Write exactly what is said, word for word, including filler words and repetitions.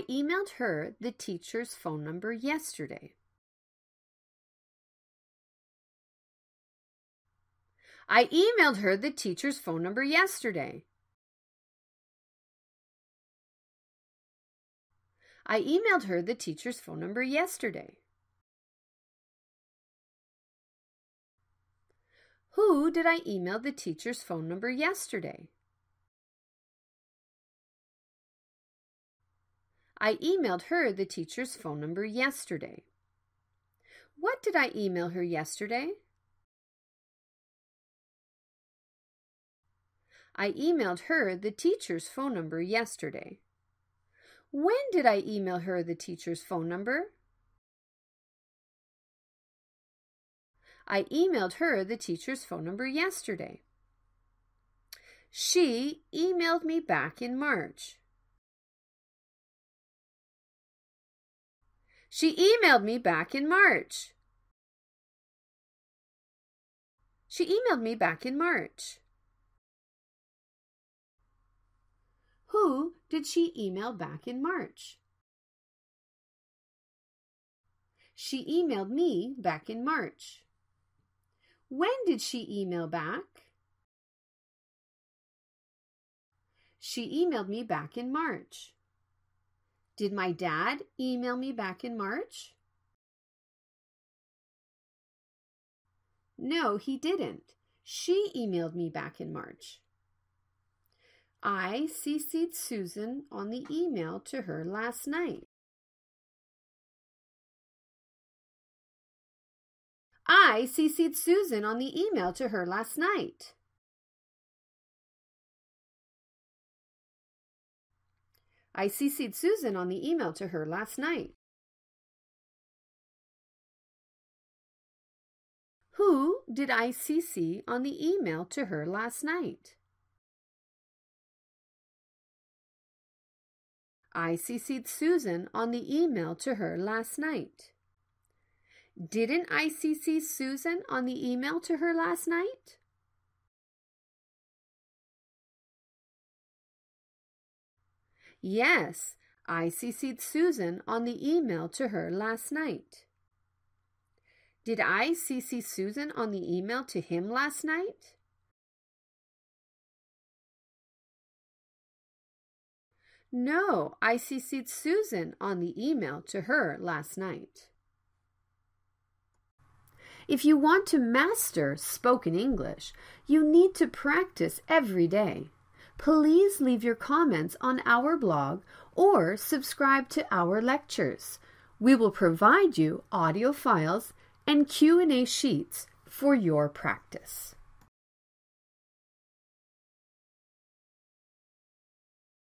I emailed her the teacher's phone number yesterday. I emailed her the teacher's phone number yesterday. I emailed her the teacher's phone number yesterday. Who did I email the teacher's phone number yesterday? I emailed her the teacher's phone number yesterday. What did I email her yesterday? I emailed her the teacher's phone number yesterday. When did I email her the teacher's phone number? I emailed her the teacher's phone number yesterday. She emailed me back in March. She emailed me back in March. She emailed me back in March. Who did she email back in March? She emailed me back in March. When did she email back? She emailed me back in March. Did my dad email me back in March? No, he didn't. She emailed me back in March. I C C'd Susan on the email to her last night. I C C'd Susan on the email to her last night. I C C'd Susan on the email to her last night. Who did I C C on the email to her last night? I C C'd Susan on the email to her last night. Didn't I C C Susan on the email to her last night? Yes, I C C'd Susan on the email to her last night. Did I C C Susan on the email to him last night? No, I C C'd Susan on the email to her last night. If you want to master spoken English, you need to practice every day. Please leave your comments on our blog or subscribe to our lectures. We will provide you audio files and Q and A sheets for your practice.